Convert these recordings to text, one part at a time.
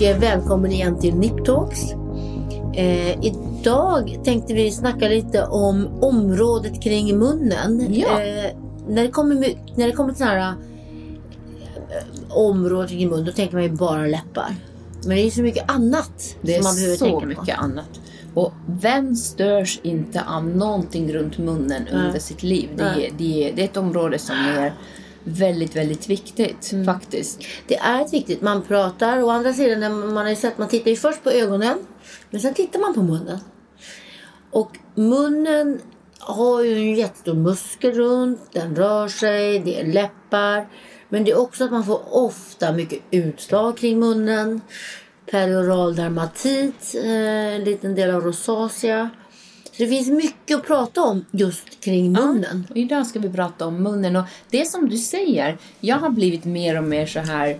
och välkommen igen till Nip Talks. Idag tänkte vi snacka lite om området kring munnen. Ja. När det kommer till sådana här områden kring munnen, då tänker man ju bara läppar. Men det är så mycket annat som man behöver tänka på. Det är så mycket annat. Och vem störs inte av någonting runt munnen under sitt liv? Det är ett område som är väldigt, väldigt viktigt faktiskt. Det är ett viktigt. Man pratar, å andra sidan, när man har sett, man tittar ju först på ögonen, men sen tittar man på munnen. Och munnen har ju en jättestor muskel runt, den rör sig, det är läppar. Men det är också att man får ofta mycket utslag kring munnen. Perioral dermatit, en liten del av rosacea. Så det finns mycket att prata om just kring munnen. Ja, och idag ska vi prata om munnen. Och det som du säger, jag har blivit mer och mer så här...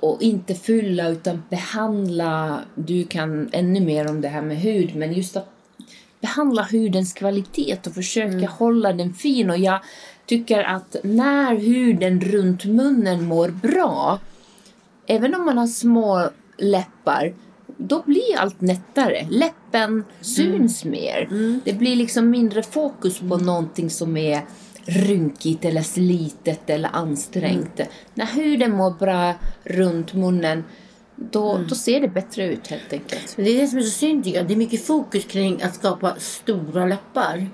Och inte fylla utan behandla. Du kan ännu mer om det här med hud. Men just att behandla hudens kvalitet och försöka hålla den fin. Och jag tycker att när huden runt munnen mår bra... Även om man har små läppar, då blir allt nättare. Läppen syns mer. Det blir liksom mindre fokus på någonting som är rynkigt eller slitet eller ansträngt. När huden mår bra runt munnen, då ser det bättre ut helt enkelt. Det är det som är så synd. Det är mycket fokus kring att skapa stora läppar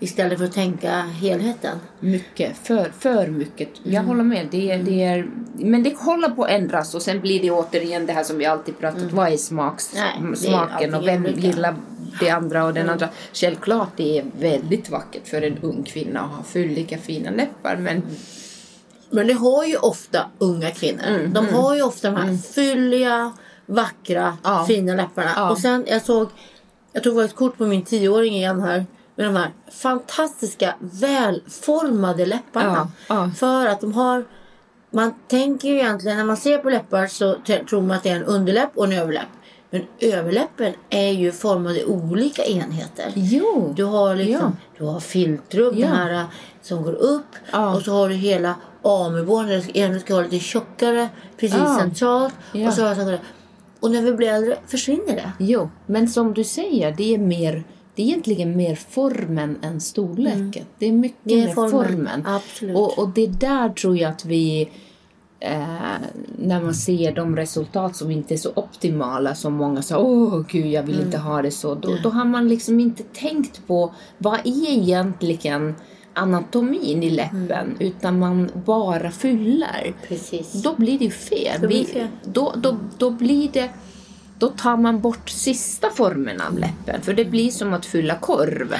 istället för att tänka helheten. Mycket, för mycket. Jag håller med. Det är, men det håller på att ändras och sen blir det återigen det här som vi alltid pratat om. Vad är smaken och vem gillar det andra och den andra. Självklart det är väldigt vackert för en ung kvinna att ha fylliga fina läppar, men det har ju ofta unga kvinnor. De har ju ofta de här fylliga, vackra, fina läpparna. Ja. Och sen jag tog ett kort på min 10-åring igen här. Med de här fantastiska, välformade läpparna. Ja. För att de har... Man tänker ju egentligen, när man ser på läppar så tror man att det är en underläpp och en överläpp. Men överläppen är ju formade i olika enheter. Jo. Du har liksom, du har filtrum, den här som går upp. Ja. Och så har du hela amebån, den ska vara lite tjockare, precis centralt. Ja. Och så har jag, och när vi blir äldre försvinner det. Jo, men som du säger, det är egentligen mer formen än storleken. Det är mycket mer formen. Absolut. Och det där tror jag att vi... när man ser de resultat som inte är så optimala, som många säger, gud jag vill inte ha det så, då har man liksom inte tänkt på vad är egentligen anatomin i läppen, utan man bara fyller. Precis. Då blir det ju fel. Då tar man bort sista formen av läppen, för det blir som att fylla korv.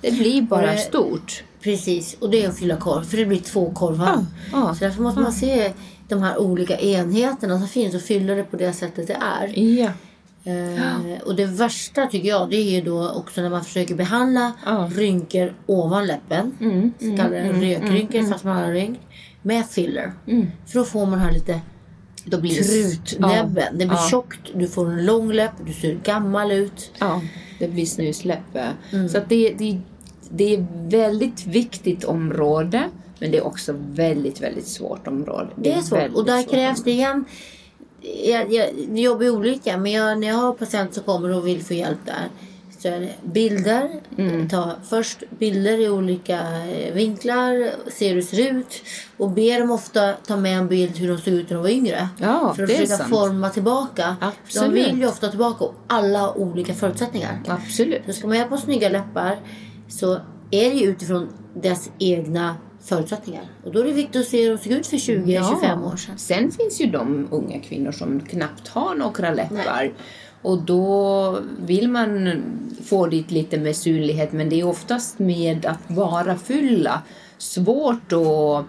Det blir bara stort. Precis, och det är att fylla korv, för det blir två korvar. Så därför måste man se de här olika enheterna som finns och fylla det på det sättet det är. Och det värsta tycker jag, det är ju då också när man försöker behandla rynkor ovan läppen, så kallade rökrynkor, fast man har rynk, med filler. För då får man här lite trutnäbben. Det blir tjockt, du får en lång läpp, du ser gammal ut. Det blir snusläpp. Så att det är väldigt viktigt område, men det är också väldigt, väldigt svårt område. Det är svårt, och där krävs det igen. Jag jobbar ju olika, men när jag har patienter som kommer och vill få hjälp där, så är det bilder. Ta först bilder i olika vinklar, se hur det ser ut, och ber dem ofta ta med en bild hur de såg ut när de var yngre. Ja, för att försöka forma tillbaka. Absolut. De vill ju ofta tillbaka alla olika förutsättningar. Absolut. Så ska man hjälpa snygga läppar, så är det ju utifrån dess egna förutsättningar. Och då är det viktigt att se hur de ser ut för 20-25 år sedan. Sen finns ju de unga kvinnor som knappt har några läppar. Nej. Och då vill man få dit lite mer synlighet. Men det är oftast med att bara fylla svårt att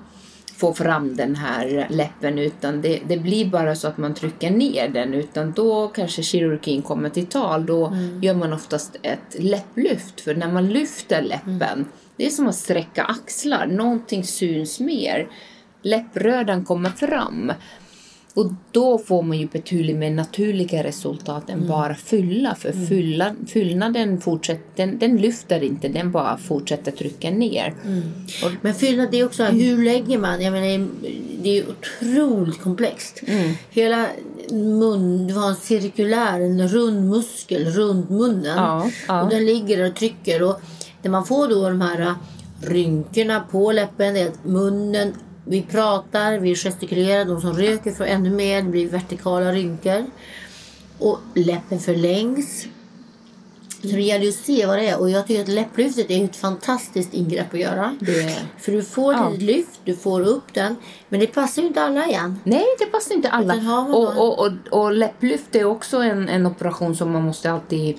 få fram den här läppen. Utan det blir bara så att man trycker ner den. Utan då kanske kirurgin kommer till tal. Då gör man oftast ett läpplyft. För när man lyfter läppen, det är som att sträcka axlar. Någonting syns mer. Läpprödan kommer fram. Och då får man ju betydligt mer naturliga resultat än bara fylla. För fyllnaden fortsätter, den lyfter inte, den bara fortsätter trycka ner. Men fyllnad, det är också hur lägger man? Jag menar, det är otroligt komplext. Hela mun, det var en cirkulär, en rund muskel runt munnen. Och den ligger och trycker, och det man får då de här rynkorna på läppen är att munnen, vi pratar, vi gestikulerar, de som röker får ännu mer, det blir vertikala rynkor och läppen förlängs. Så det gäller ju att se vad det är. Och jag tycker att läpplyftet är ett fantastiskt ingrepp att göra. Det... För du får ditt lyft, du får upp den. Men det passar ju inte alla igen. Nej, det passar inte alla. Och läpplyft är också en operation som man måste alltid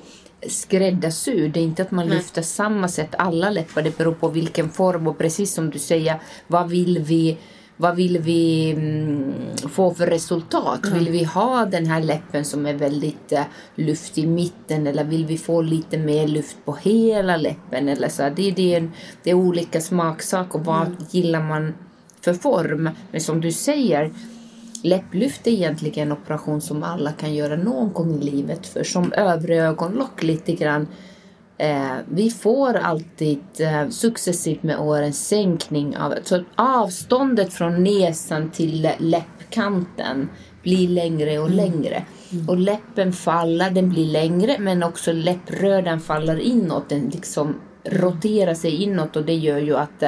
skräddarsy. Det är inte att man lyfter samma sätt alla läppar. Det beror på vilken form. Och precis som du säger, vad vill vi få för resultat? Vill vi ha den här läppen som är väldigt lyft i mitten, eller vill vi få lite mer lyft på hela läppen, eller så? Det är olika smaksak och vad gillar man för form. Men som du säger, läpplyft är egentligen en operation som alla kan göra någon gång i livet, för som övre ögonlock lite grann. Vi får alltid successivt med åren sänkning av, så avståndet från näsan till läppkanten blir längre och längre. Och läppen faller, den blir längre, men också läppröden faller inåt, den liksom roterar sig inåt, och det gör ju att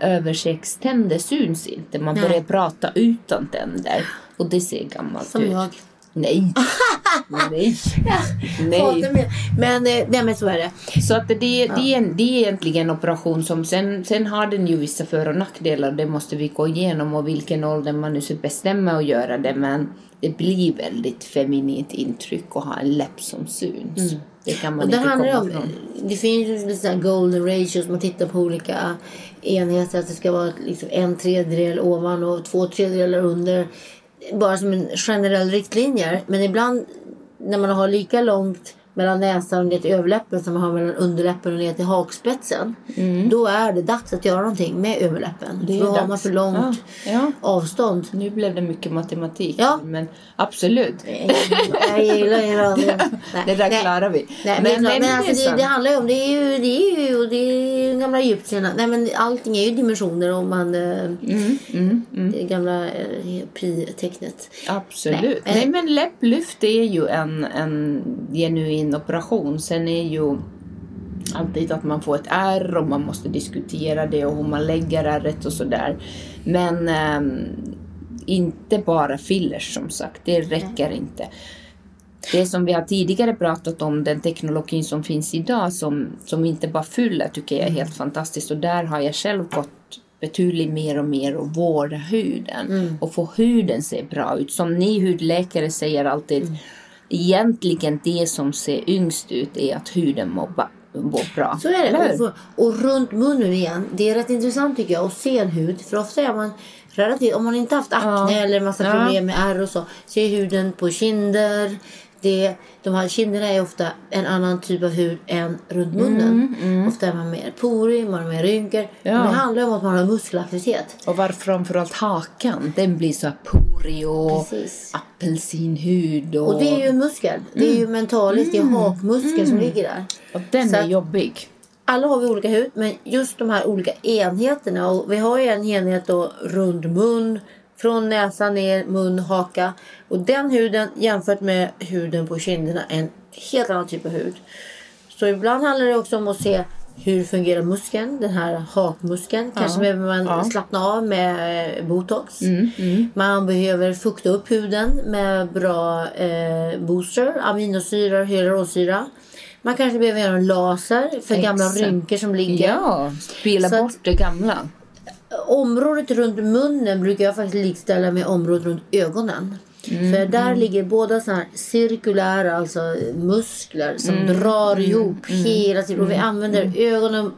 överkäkständer syns inte. Man börjar prata utan tänder, och det ser gammalt som ut. Nej. Men så är det. Så att det är egentligen en operation som sen har den ju vissa för- och nackdelar. Det måste vi gå igenom, och vilken ålder man nu ska bestämma och göra det. Men det blir väldigt feminint intryck att ha en läpp som syns. Det kan man och inte komma ifrån. Det finns ju sådana golden ratios. Man tittar på olika enheter, att det ska vara liksom 1/3 ovan och 2/3 under, bara som en generell riktlinjer. Men ibland när man har lika långt mellan näsan och ner till överläppen som man har mellan underläppen och ner till hakspetsen, då är det dags att göra någonting med överläppen. Då har man för långt avstånd. Nu blev det mycket matematik, men absolut. Nej, det där klarar vi. Men alltså, det handlar ju om, det är ju gamla egyptierna. Nej, men allting är ju dimensioner, om man det gamla pi-tecknet. Absolut. Men läpplyft är ju en genuin operation. Sen är ju alltid att man får ett R, och man måste diskutera det och hur man lägger ärret och sådär. Men inte bara fillers, som sagt. Det räcker inte. Det som vi har tidigare pratat om, den teknologin som finns idag, som inte bara fyller, tycker jag är helt fantastiskt. Och där har jag själv gått betydligt mer och vårda huden och få huden se bra ut. Som ni hudläkare säger alltid, egentligen det som ser yngst ut är att huden mår bra. Så är det. Och runt munnen igen, det är rätt intressant tycker jag, att se en hud. För ofta är man relativt, om man inte haft akne eller en massa problem med ärr och så är huden på kinder. De här kinderna är ofta en annan typ av hud än runt munnen. Ofta är man mer porig, man har mer rynkor. Ja. Men det handlar om att man har muskelaktivitet. Och varför framförallt hakan, den blir så här porig och apelsinhud. Och det är ju muskel. Det är ju mentaliskt, det är hakmuskel som ligger där. Och den så är jobbig. Alla har vi olika hud, men just de här olika enheterna. Och vi har ju en enhet då, rund mun. Från näsan ner, mun, haka. Och den huden jämfört med huden på kinderna är en helt annan typ av hud. Så ibland handlar det också om att se hur fungerar muskeln. Den här hakmuskeln. Kanske behöver man slappna av med botox. Man behöver fukta upp huden med bra booster, aminosyror, hyaluronsyra. Man kanske behöver göra en laser för gamla rynkor som ligger. Ja, spela så bort det gamla. Området runt munnen brukar jag faktiskt likställa med området runt ögonen. För där ligger båda såna här cirkulära, alltså muskler som drar ihop hela tiden. Och vi använder ögonen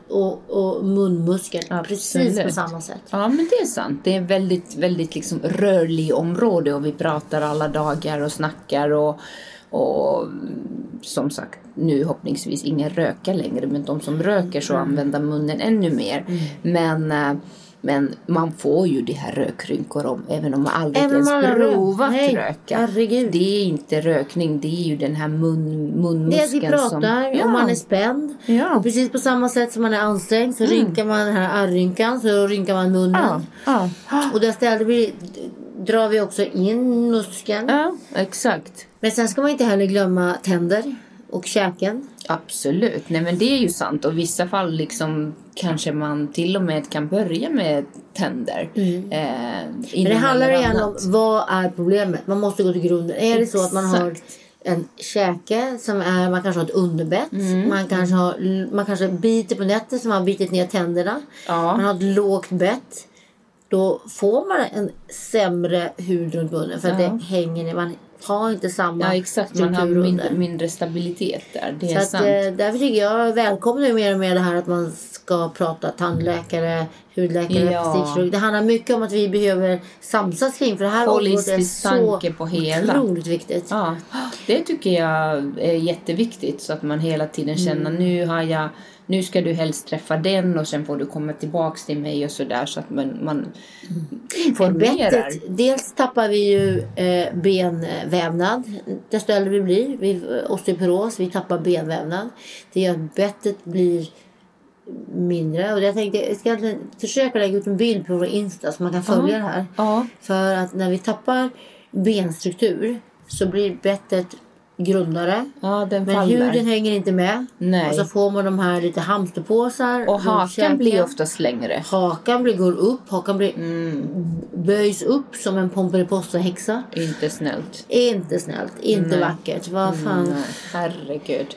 och munmuskeln precis på samma sätt. Ja, men det är sant. Det är väldigt, väldigt liksom rörlig område, och vi pratar alla dagar och snackar och som sagt, nu hoppningsvis ingen röker längre, men de som röker så använder munnen ännu mer. Men man får ju det här rökrynkor om, även om man aldrig ens provat röka. Herregud. Det är inte rökning, det är ju den här munmuskeln som... Det är att vi pratar, om man är spänd. Ja. Och precis på samma sätt som man är ansträngd så rynkar man den här arrynkan, så rynkar man munnen. Och där ställer vi... drar vi också in muskeln. Ja, exakt. Men sen ska man inte heller glömma tänder och käken. Absolut, nej men det är ju sant. Och i vissa fall liksom kanske man till och med kan börja med tänder. Mm. Men det handlar igen om vad är problemet. Man måste gå till grunden. Är det så att man har en käke som är, man kanske har ett underbett, man kanske biter på nätter som har bitit ner tänderna, ja. Man har ett lågt bett, då får man en sämre hud runt munnen för att det hänger ner, man har inte samma struktur, man har mindre stabilitet där, det är så sant. Att, därför tycker jag välkomnar mer och mer det här att man ska prata tandläkare, hudläkare, det handlar mycket om att vi behöver samsas kring, för det här området är så på hela. Otroligt viktigt. Ja, det tycker jag är jätteviktigt, så att man hela tiden känner nu ska du helst träffa den och sen får du komma tillbaks till mig och sådär, så att man informerar. Bettet, dels tappar vi ju benvävnad, desto äldre vi blir, osteoporos, vi tappar benvävnad, det gör att bettet blir mindre, och jag tänkte jag ska försöka lägga ut en bild på vår Insta så man kan följa det här, för att när vi tappar benstruktur så blir bettet grundare, men huden hänger inte med. Nej. Och så får man de här lite hamsterpåsar, och hakan blir oftast längre, hakan blir böjs upp som en Pomperipossa-häxa. Inte snällt, inte vackert. Vad fan, herregud.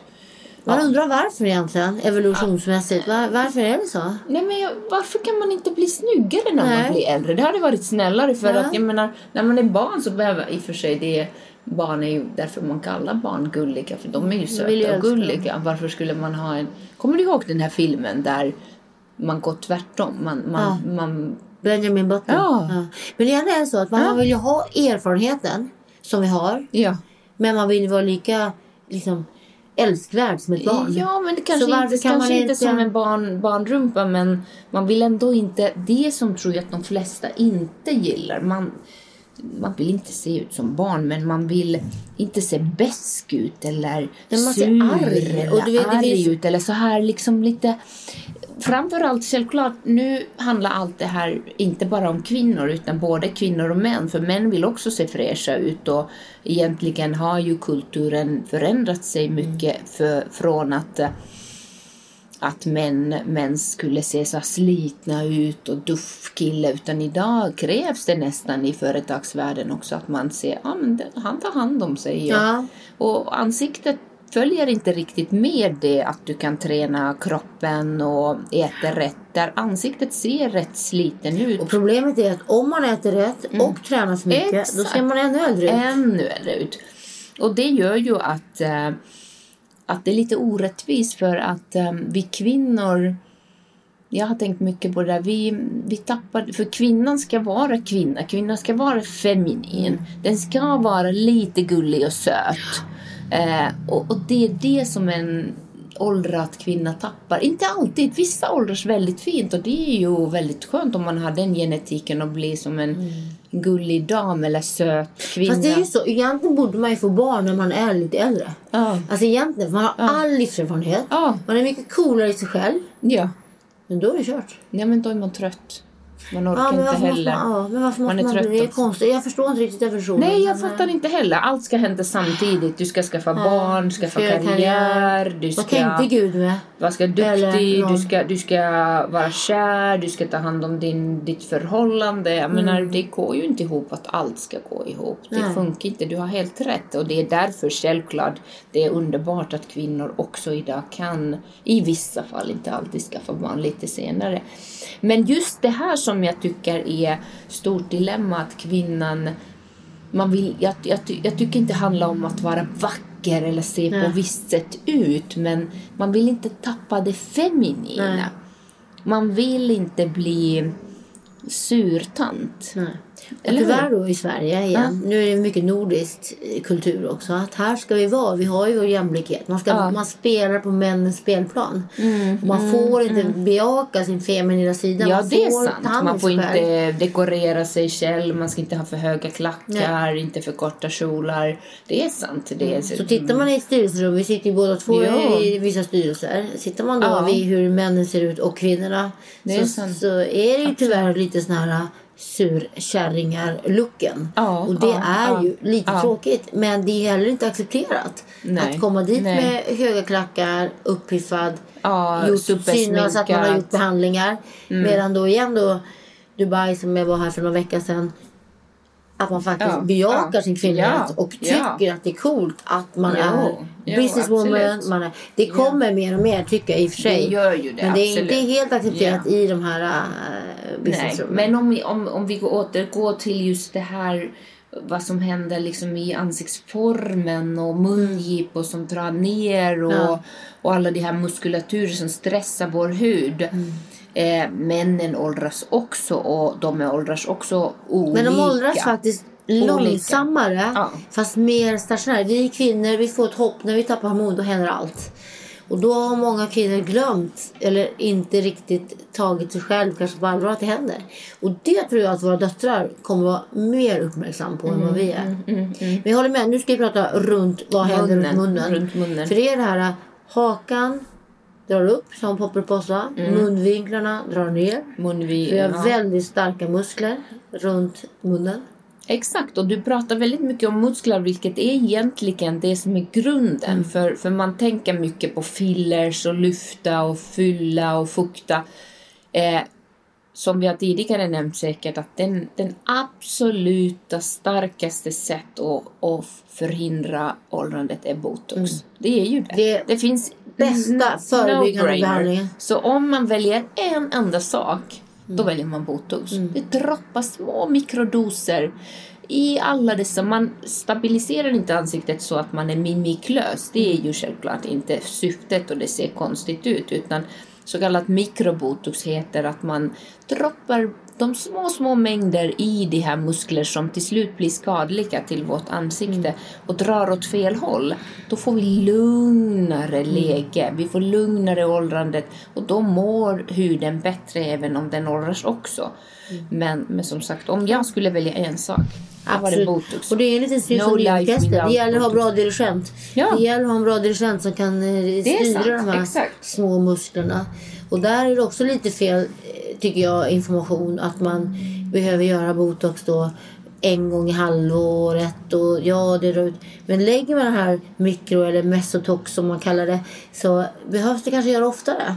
Man undrar varför egentligen, evolutionsmässigt. Varför är det så? Nej, men varför kan man inte bli snyggare när man blir äldre? Det hade varit snällare, för att jag menar, när man är barn så behöver i och för sig det. Barn är ju, därför man kallar barn gulliga, för de är ju söta och gulliga. Varför skulle man ha en... Kommer du ihåg den här filmen där man går tvärtom? Man Benjamin Button. Ja. Men det är så att man vill ju ha erfarenheten som vi har. Ja. Men man vill vara lika... liksom, älskvärd som ett barn. Ja, men det kanske inte, som en barnrumpa, men man vill ändå inte det som tror jag att de flesta inte gillar. Man vill inte se ut som barn, men man vill inte se bäsk ut eller sur arg ut eller så här liksom lite. Framförallt självklart, nu handlar allt det här inte bara om kvinnor utan både kvinnor och män, för män vill också se fräscha ut, och egentligen har ju kulturen förändrat sig mycket från att män skulle se så slitna ut och duffkilla, utan idag krävs det nästan i företagsvärlden också att man ser, men han tar hand om sig, och ansiktet följer inte riktigt med det, att du kan träna kroppen och äta rätt, där ansiktet ser rätt sliten ut. Och problemet är att om man äter rätt och tränar så mycket, då ser man ännu äldre ut. Och det gör ju att det är lite orättvist, för att vi kvinnor, jag har tänkt mycket på det där, vi tappar, för kvinnan ska vara kvinnan ska vara feminin, den ska vara lite gullig och söt. Och det är det som en åldrad kvinna tappar. Inte alltid, vissa ålders väldigt fint, och det är ju väldigt skönt om man har den genetiken och blir som en gullig dam eller söt kvinna. Fast det är ju så, egentligen borde man ju få barn när man är lite äldre. Alltså egentligen, man har all livserfarenhet, man är mycket coolare i sig själv. Men då är det kört. Ja, men då är man trött. Man orkar inte heller. Men varför måste man trött? Det är konstigt. Jag förstår inte riktigt det. Nej, jag fattar inte heller. Allt ska hända samtidigt. Du ska skaffa barn, du ska få karriär. Du ska, vad tänkte Gud med? Vad ska duktig? Du ska vara kär. Du ska ta hand om ditt förhållande. Jag menar, det går ju inte ihop att allt ska gå ihop. Det funkar inte. Du har helt rätt. Och det är därför självklart det är underbart att kvinnor också idag kan, i vissa fall, inte alltid skaffa barn lite senare. Men just det här som jag tycker är stort dilemma, att kvinnan, man vill, jag tycker inte handla om att vara vacker eller se på visst sätt ut, men man vill inte tappa det feminina. Nej. Man vill inte bli surtant. Nej. Eller tyvärr då i Sverige igen, nu är det mycket nordisk kultur också, att här ska vi vara, vi har ju vår jämlikhet, man spelar på männens spelplan, man får inte bejaka sin feminina sida, det är sant, man får inte dekorera sig själv, man ska inte ha för höga klackar, inte för korta kjolar, det är sant, det är så. Så tittar man i styrelserum, vi sitter ju båda två i vissa styrelser, sitter man då vid hur männen ser ut och kvinnorna, det är så är det ju tyvärr lite sån här surkärringar-looken. Ja, och det är ju lite tråkigt, men det är heller inte accepterat. Nej, att komma dit med höga klackar, uppiffad, gjort synas att man har gjort behandlingar. Mm. Medan då igen då Dubai, som jag var här för några veckor sedan, att man faktiskt bejakar sin kvinnlighet och tycker att det är coolt att man är businesswoman. Det kommer mer och mer, tycker jag, i och för sig. Det gör ju det, men det är inte helt accepterat i de här businessroomen. Men om vi återgår till just det här, vad som händer liksom i ansiktsformen och mungipor som drar ner och alla de här muskulaturer som stressar vår hud. Mm. Männen åldras också, och de åldras också olika. Men de åldras faktiskt långsammare, fast mer stationära. Vi kvinnor, vi får ett hopp när vi tappar hormon, då händer allt. Och då har många kvinnor glömt eller inte riktigt tagit sig själv kanske på allvar att det händer. Och det tror jag att våra döttrar kommer vara mer uppmärksam på än vad vi är. Men jag håller med, nu ska vi prata runt vad händer runt munnen. För det är det här, hakan drar upp som popperpossa, munvinklarna drar ner, vi har väldigt starka muskler runt munnen. Exakt, och du pratar väldigt mycket om muskler, vilket är egentligen det som är grunden, för man tänker mycket på fillers och lyfta och fylla och fukta. Som vi har tidigare nämnt säkert, att den absoluta starkaste sätt att förhindra åldrandet är botox. Det är ju det. Det finns bästa förebyggande behandling. Så om man väljer en enda sak, då väljer man botox. Det droppar små mikrodoser i alla dessa. Man stabiliserar inte ansiktet så att man är mimiklös. Det är ju självklart inte syftet, och det ser konstigt ut, utan så kallat mikrobotox heter att man droppar de små mängder i de här muskler som till slut blir skadliga till vårt ansikte och drar åt fel håll. Då får vi lugnare läge, vi får lugnare åldrandet, och då mår huden bättre även om den åldras också. Men som sagt, om jag skulle välja en sak, var det botox. Och det är en liten styr som det gäller att ha bra dirigent. Det gäller att ha en bra dirigent som kan styra de här små musklerna. Och där är det också lite fel, tycker jag, information att man behöver göra botox då en gång i halvåret och det drar ut. Men lägger man den här mikro eller mesotox som man kallar det, så behövs det kanske göra oftare.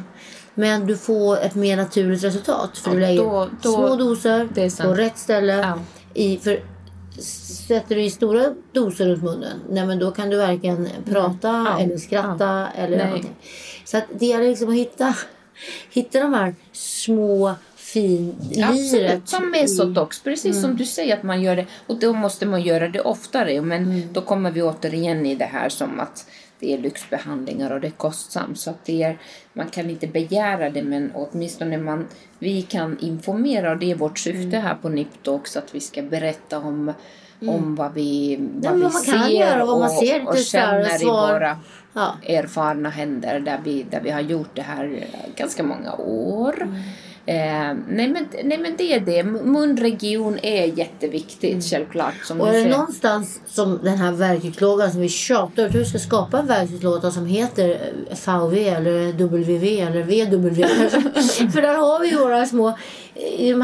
Men du får ett mer naturligt resultat, för du lägger små doser på rätt ställe. För sätter du i stora doser runt munnen, men då kan du varken prata eller skratta eller någonting. Så att det är liksom att hitta de här små finliret. Som mesotox, precis som du säger att man gör det. Och då måste man göra det oftare. Men då kommer vi återigen i det här som att det är lyxbehandlingar och det är kostsamt. Så att det är, man kan inte begära det, men åtminstone vi kan informera. Och det är vårt syfte här på Nip Talks, att vi ska berätta om vad vi ser och känner i våra erfarna händer där vi har gjort det här ganska många år. Nej men det är det. Munregion är jätteviktigt, självklart. Som och är det någonstans som den här verktyglådan som vi tjatar att du ska skapa en verktygslåda som heter VV eller WV eller VW. För där har vi våra små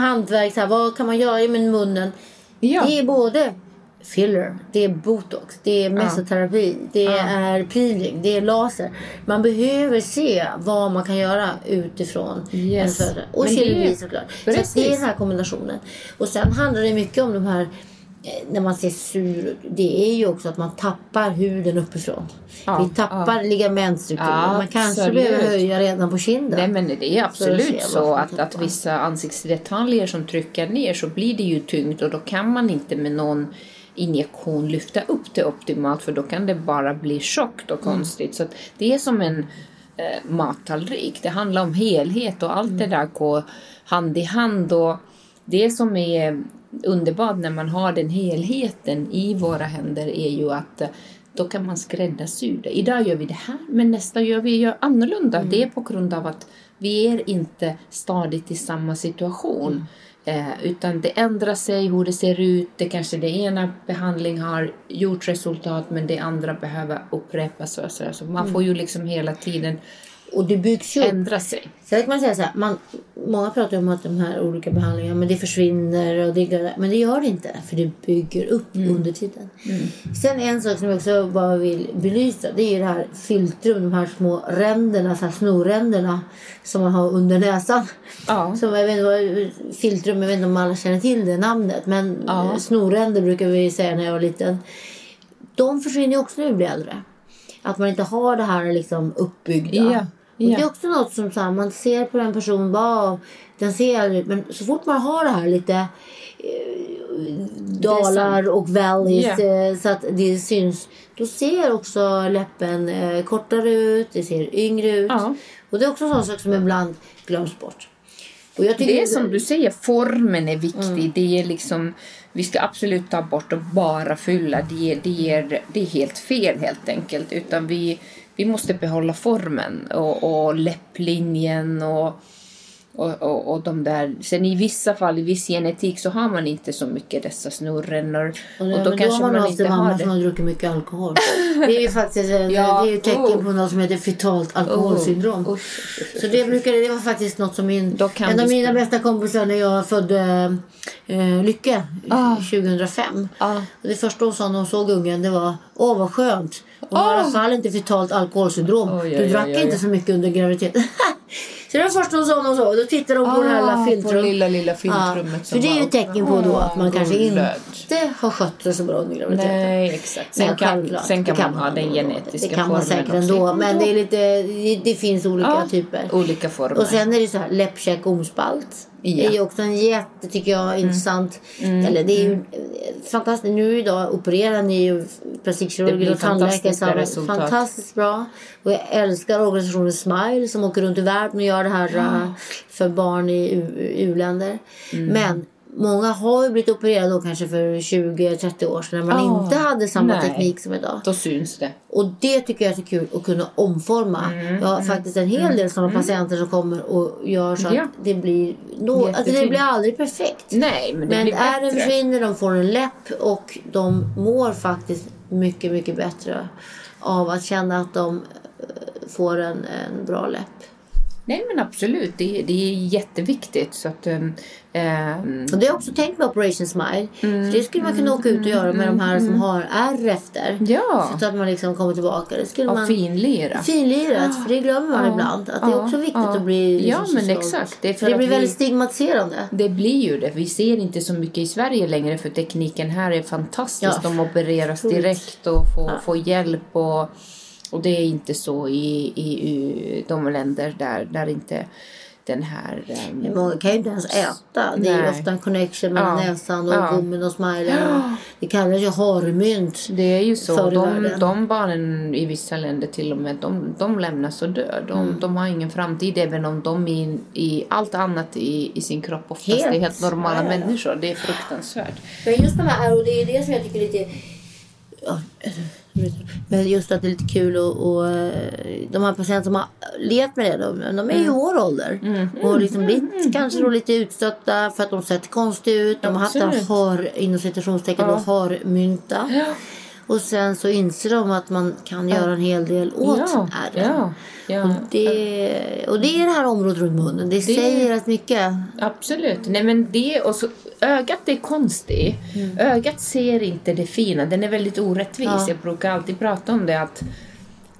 hantverk, så här, vad kan man göra i munnen? Det är både filler, det är botox, det är mesoterapi, det är peeling, det är laser. Man behöver se vad man kan göra utifrån en födelse. Och kirurgi såklart. Precis. Så det är den här kombinationen. Och sen handlar det mycket om de här, när man ser sur, det är ju också att man tappar huden uppifrån. Vi tappar ligamentstrukturer. Man kanske behöver höja redan på kinden. Nej, men det är absolut så att vissa ansiktsdetaljer som trycker ner, så blir det ju tyngt, och då kan man inte med någon injektion lyfta upp det optimalt, för då kan det bara bli tjockt och konstigt. Så att det är som en mattallrik. Det handlar om helhet, och allt det där går hand i hand, och det som är underbart när man har den helheten i våra händer är ju att då kan man skräddarsy det. Idag gör vi det här, men nästa gör vi annorlunda. Det är på grund av att vi är inte stadigt i samma situation. Utan det ändrar sig hur det ser ut. Det kanske det ena behandling har gjort resultat, men det andra behöver upprepas. Så man får ju liksom hela tiden Och det byggs ju ändra sig. Sen kan man säga så här, många pratar om att de här olika behandlingarna, men det försvinner och det, men det gör det inte, för det bygger upp under tiden. Mm. Sen en sak som jag också bara vill belysa, det är det här filtrum, de här små ränderna, så här snorränderna som man har under näsan. Ja. Som jag vet inte, filtrum, jag vet inte om alla känner till det namnet, men ja, snorränder brukar vi säga när jag var liten. De försvinner också när vi blir äldre. Att man inte har det här liksom uppbyggda. Yeah. Och det är också något som så här, man ser på en person bara, den ser, men så fort man har det här lite dalar och valleys, så att det syns, då ser också läppen kortare ut, det ser yngre ut. Ja. Och det är också sånt som ibland glöms bort. Och jag tycker det är som du säger, formen är viktig. Det är liksom, vi ska absolut ta bort och bara fylla. Det är helt fel helt enkelt. Utan vi måste behålla formen och läpplinjen och de där. Sen i vissa fall, i viss genetik, så har man inte så mycket dessa snurror. Och då kanske man inte har det. Som har druckit mycket alkohol. Det är ju faktiskt det är ju tecken på något som heter fetalt alkoholsyndrom. Så det var faktiskt något som en av mina bästa kompisar när jag födde Lycke 2005. Och det första hon sa när hon såg ungen, det var, åh vad skönt. Och har alltså inte fetalt alkoholsyndrom. Du drack inte så mycket under graviditeten. Så det var först hon sa någon så. Då tittar de på det här filtrum. På lilla filtrummet. För det är ju tecken på då att man kanske inte har skött det så bra under graviditeten. Nej, exakt. Sen kan man ha den genetiska formen. Det kan man säkert ändå. Men det är lite, det finns olika typer. Olika former. Och sen är det så här, läppkäck och omspalt. Ja. Det är också en jätte, tycker jag, intressant. Eller det är ju fantastiskt. Nu idag opererar ni ju plastikkirurger och tandläkare. Fantastiskt bra. Och jag älskar organisationen Smile som åker runt i världen och gör det här för barn i u-länder. Men många har ju blivit opererade då kanske för 20-30 år sedan när man inte hade samma teknik som idag. Då syns det. Och det tycker jag är så kul att kunna omforma. Jag har faktiskt en hel del sådana patienter som kommer och gör så att det blir alltså det blir aldrig perfekt. Nej, men blir bättre. Men försvinner, de får en läpp och de mår faktiskt mycket, mycket bättre av att känna att de får en bra läpp. Nej, men absolut. Det är jätteviktigt. Så att, och det är också tänkt med Operation Smile. För det skulle man kunna åka ut och göra med de här som har ärr efter. Ja. Så att man liksom kommer tillbaka. Det skulle man finlirat, för det glömmer man ibland. Att det är också viktigt att bli liksom, men exakt. Det, för det blir väldigt stigmatiserande. Det blir ju det. Vi ser inte så mycket i Sverige längre, för tekniken här är fantastisk. De opereras direkt och får hjälp och... Och det är inte så i de länder där inte den här... Man kan ju inte ens äta. Det är ju ofta en connection mellan näsan och gommen och smilen. Det kallas ju harmynt. Det är ju så. De barnen i vissa länder till och med, de lämnas och dör. De har ingen framtid, även om de i allt annat i sin kropp oftast är helt normala människor. Det är fruktansvärt. Men just det här, och det är det som jag tycker lite... Men just att det är lite kul och de här patienter som har levt med det, de är i vår ålder och liksom blivit kanske då lite utstötta för att de sett konstigt ut. De har haft inom citationstecken och har mynta. Ja. Och sen så inser de att man kan göra en hel del åt ärren. Ja. Och det är det här området runt munnen. Det säger rätt mycket. Absolut. Nej, men det, och så, ögat är konstigt. Ögat ser inte det fina. Den är väldigt orättvis. Jag brukar alltid prata om det, att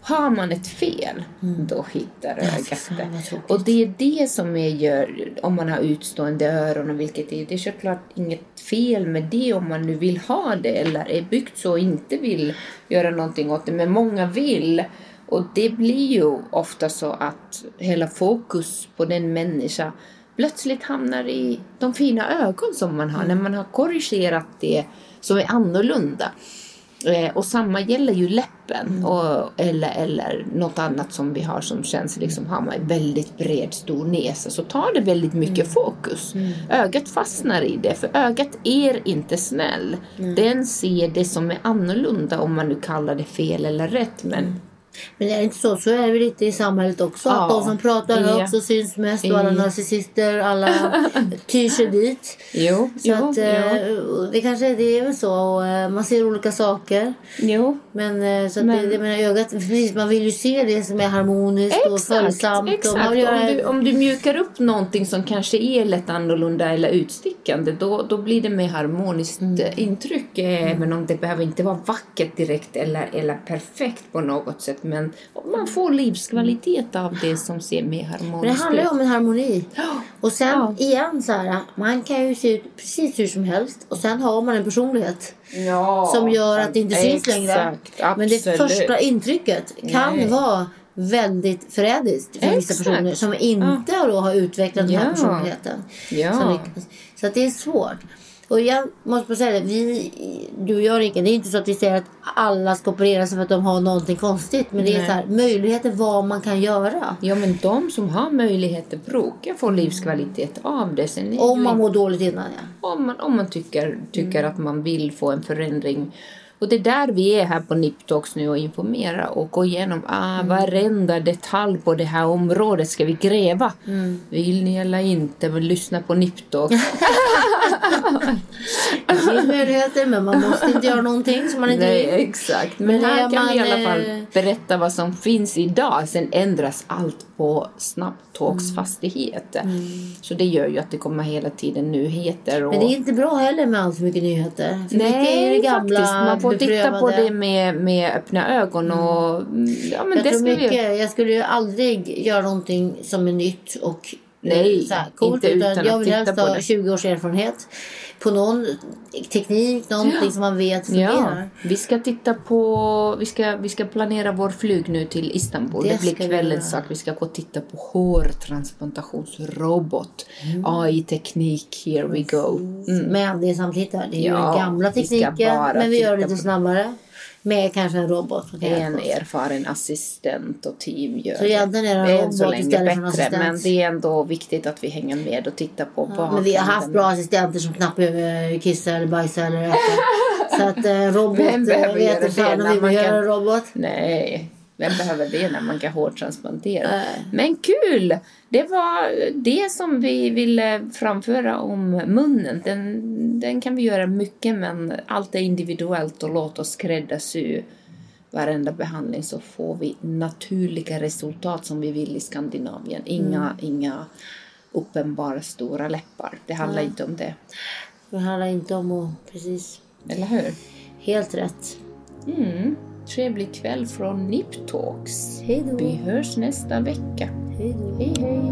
har man ett fel, då hittar ögat det. Och det är det som gör, om man har utstående öron och vilket det är såklart inget fel med det om man nu vill ha det eller är byggt så och inte vill göra någonting åt det. Men många vill, och det blir ju ofta så att hela fokus på den människa plötsligt hamnar i de fina ögon som man har när man har korrigerat det som är annorlunda. Och samma gäller ju läppen eller något annat som vi har som känns liksom, har man en väldigt bred stor näsa, så tar det väldigt mycket fokus. Ögat fastnar i det, för ögat är inte snäll. Den ser det som är annorlunda, om man nu kallar det fel eller rätt, men Men det är inte så, så är det lite i samhället också. Ja. Att de som pratar också syns mest. Och alla narcissister, alla tyr sig dit. Jo, så jo, att, jo. Det kanske det är väl så. Och man ser olika saker. Jo. Men så att men, det menar ögat, precis, man vill ju se det som är harmoniskt exakt, och följsamt. Exakt, och om du mjukar upp någonting som kanske är lätt annorlunda eller utstickande. Då blir det mer harmoniskt intryck. Även om det behöver inte vara vackert direkt eller perfekt på något sätt. Men man får livskvalitet av det som ser mer harmoniskt ut. Men det handlar ju om en harmoni. Och sen igen så här, man kan ju se ut precis hur som helst. Och sen har man en personlighet som gör att det inte syns längre. Absolut. Men det första intrycket kan vara väldigt förrädiskt för vissa personer som inte då har utvecklat den här personligheten. Ja. Så att det är svårt. Och jag måste säga det, du och jag Rika, det är inte så att vi säger att alla ska operera sig för att de har någonting konstigt. Men det är så här, möjligheter vad man kan göra. Ja, men de som har möjligheter brukar få livskvalitet av det. Sen om man mår dåligt innan, Om man tycker att man vill få en förändring. Och det är där vi är här på Nip Talks nu och informera och gå igenom varenda detalj på det här området ska vi gräva. Mm. Vill ni eller inte, men lyssna på Nip Talks. Det är möjligheter, men man måste inte göra någonting som man inte vill. Nej, exakt. Men här kan man i alla fall berätta vad som finns idag. Sen ändras allt på snabbtågsfastigheter. Mm. Så det gör ju att det kommer hela tiden nyheter. Och... Men det är inte bra heller med allt för mycket nyheter. För nej, är det gamla, faktiskt. Man får titta på det med öppna ögon. Och, ja, men det skulle mycket, jag skulle ju aldrig göra någonting som är nytt och coolt, utan jag vill helst ha 20 års erfarenhet på någon teknik, någonting som man vet fungerar. Ja. Vi ska titta på vi ska planera vår flyg nu till Istanbul. Det blir kvällens sak. Vi ska gå och titta på hårtransplantationsrobot. AI-teknik, here we go. Mm. Men det är samtidigt där. Det är ju gamla tekniker, men vi gör det lite snabbare. Med kanske en robot. En erfaren assistent och team gör så det. Den är en så länge bättre. Men det är ändå viktigt att vi hänger med och tittar på. Men vi har haft bra assistenter som knappt behöver kissa eller bajsa eller äta. Så att robot vet inte när vi behöver en robot. Nej. Vem behöver det när man kan hårtransplantera? Men kul! Det var det som vi ville framföra om munnen. Den kan vi göra mycket, men allt är individuellt och låt oss skräddarsy varenda behandling så får vi naturliga resultat som vi vill i Skandinavien. Inga uppenbara stora läppar. Det handlar inte om det. Det handlar inte om att... Precis. Eller hur? Helt rätt. Mm. Trevlig kväll från Nip Talks. Hej då. Vi hörs nästa vecka. Hej då. Hej hej.